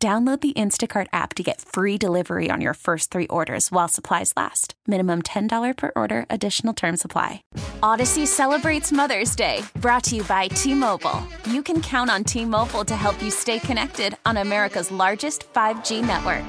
Download the Instacart app to get free delivery on your first three orders while supplies last. Minimum $10 per order. Additional terms apply. Odyssey celebrates Mother's Day, brought to you by T-Mobile. You can count on T-Mobile to help you stay connected on America's largest 5G network.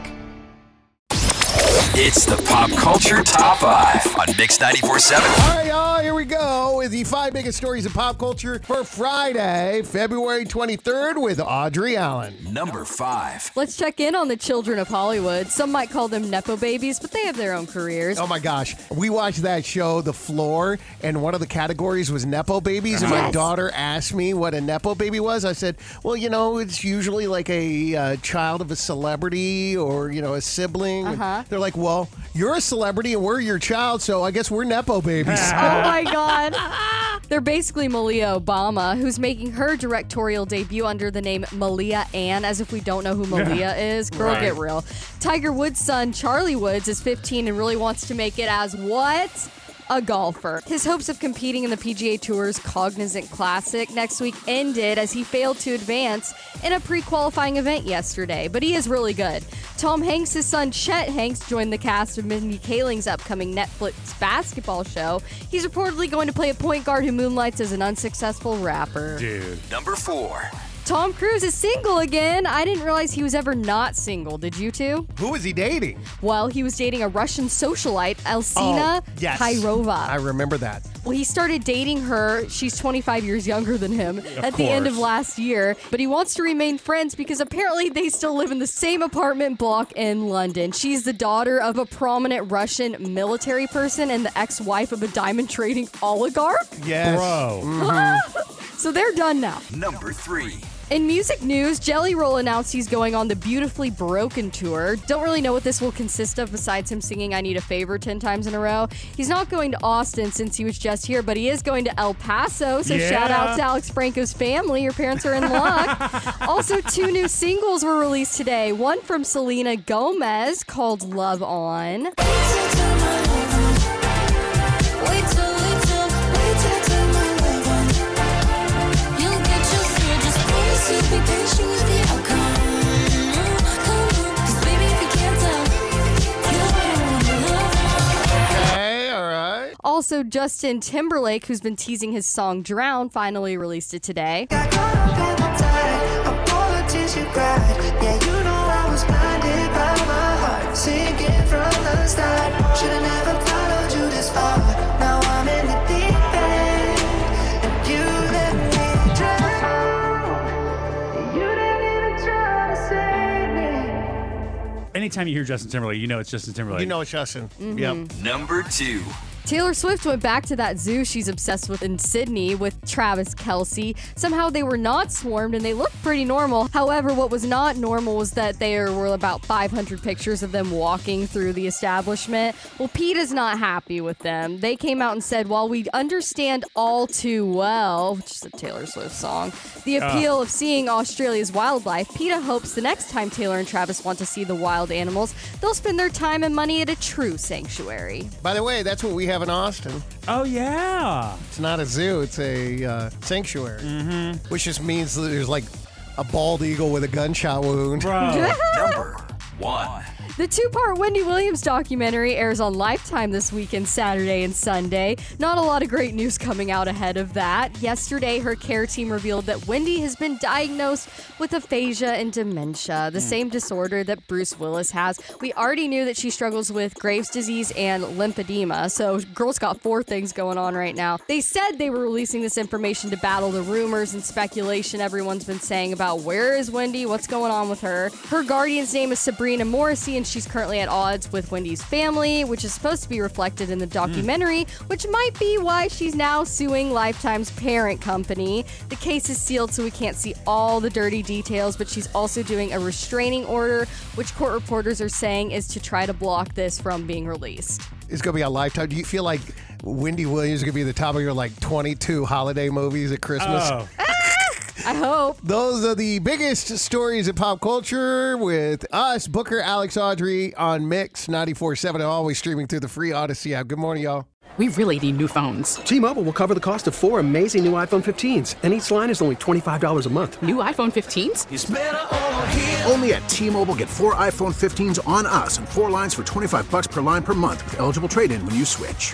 It's the Pop Culture Top 5 on Mix 94.7. All right, y'all, here we go with the five biggest stories of pop culture for Friday, February 23rd with Audrey Allen. Number 5. Let's check in on the children of Hollywood. Some might call them Nepo babies, but they have their own careers. Oh, my gosh. We watched that show, The Floor, and one of the categories was Nepo babies. And my daughter asked me what a Nepo baby was. I said, well, you know, it's usually like a child of a celebrity or, you know, a sibling. Uh-huh. They're like, well, you're a celebrity and we're your child, so I guess we're Nepo babies. Oh, my God. They're basically Malia Obama, who's making her directorial debut under the name Malia Ann, as if we don't know who Malia is. Girl, right. Get real. Tiger Woods' son, Charlie Woods, is 15 and really wants to make it as what? A golfer. His hopes of competing in the PGA Tour's Cognizant Classic next week ended as he failed to advance in a pre-qualifying event yesterday, but he is really good. Tom Hanks' son, Chet Hanks, joined the cast of Mindy Kaling's upcoming Netflix basketball show. He's reportedly going to play a point guard who moonlights as an unsuccessful rapper. Dude. Number 4. Tom Cruise is single again. I didn't realize he was ever not single. Did you two? Who was he dating? Well, he was dating a Russian socialite, Elsina Kairova. I remember that. Well, he started dating her. She's 25 years younger than him at the end of last year. But he wants to remain friends because apparently they still live in the same apartment block in London. She's the daughter of a prominent Russian military person and the ex-wife of a diamond trading oligarch. Yes. Bro. Mm-hmm. So they're done now. Number 3. In music news, Jelly Roll announced he's going on the Beautifully Broken tour. Don't really know what this will consist of besides him singing I Need a Favor 10 times in a row. He's not going to Austin since he was just here, but he is going to El Paso. So shout out to Alex Franco's family. Your parents are in luck. Also, 2 new singles were released today. One from Selena Gomez called Love On. Also, Justin Timberlake, who's been teasing his song Drown, finally released it today. Anytime you hear Justin Timberlake, you know it's Justin Timberlake. You know it's Justin. Mm-hmm. Yep. Number 2. Taylor Swift went back to that zoo she's obsessed with in Sydney with Travis Kelce. Somehow they were not swarmed and they looked pretty normal. However, what was not normal was that there were about 500 pictures of them walking through the establishment. Well, PETA's not happy with them. They came out and said, while we understand all too well, which is a Taylor Swift song, the appeal of seeing Australia's wildlife, PETA hopes the next time Taylor and Travis want to see the wild animals, they'll spend their time and money at a true sanctuary. By the way, that's what we have in Austin. Oh, yeah. It's not a zoo. It's a sanctuary, which just means that there's like a bald eagle with a gunshot wound. Bro. Number 1. The 2-part Wendy Williams documentary airs on Lifetime this weekend, Saturday and Sunday. Not a lot of great news coming out ahead of that. Yesterday, her care team revealed that Wendy has been diagnosed with aphasia and dementia, the same disorder that Bruce Willis has. We already knew that she struggles with Graves' disease and lymphedema, so girl's got 4 things going on right now. They said they were releasing this information to battle the rumors and speculation everyone's been saying about where is Wendy, what's going on with her. Her guardian's name is Sabrina Morrissey, and she's currently at odds with Wendy's family, which is supposed to be reflected in the documentary, which might be why she's now suing Lifetime's parent company. The case is sealed, so we can't see all the dirty details, but she's also doing a restraining order, which court reporters are saying is to try to block this from being released. It's going to be on Lifetime. Do you feel like Wendy Williams is going to be at the top of your, 22 holiday movies at Christmas? Oh. I hope. Those are the biggest stories in pop culture with us, Booker, Alex, Audrey on Mix 94.7 and always streaming through the free Odyssey app. Good morning, y'all. We really need new phones. T-Mobile will cover the cost of four amazing new iPhone 15s, and each line is only $25 a month. New iPhone 15s? It's better over here. Only at T-Mobile, get four iPhone 15s on us and four lines for $25 per line per month with eligible trade-in when you switch.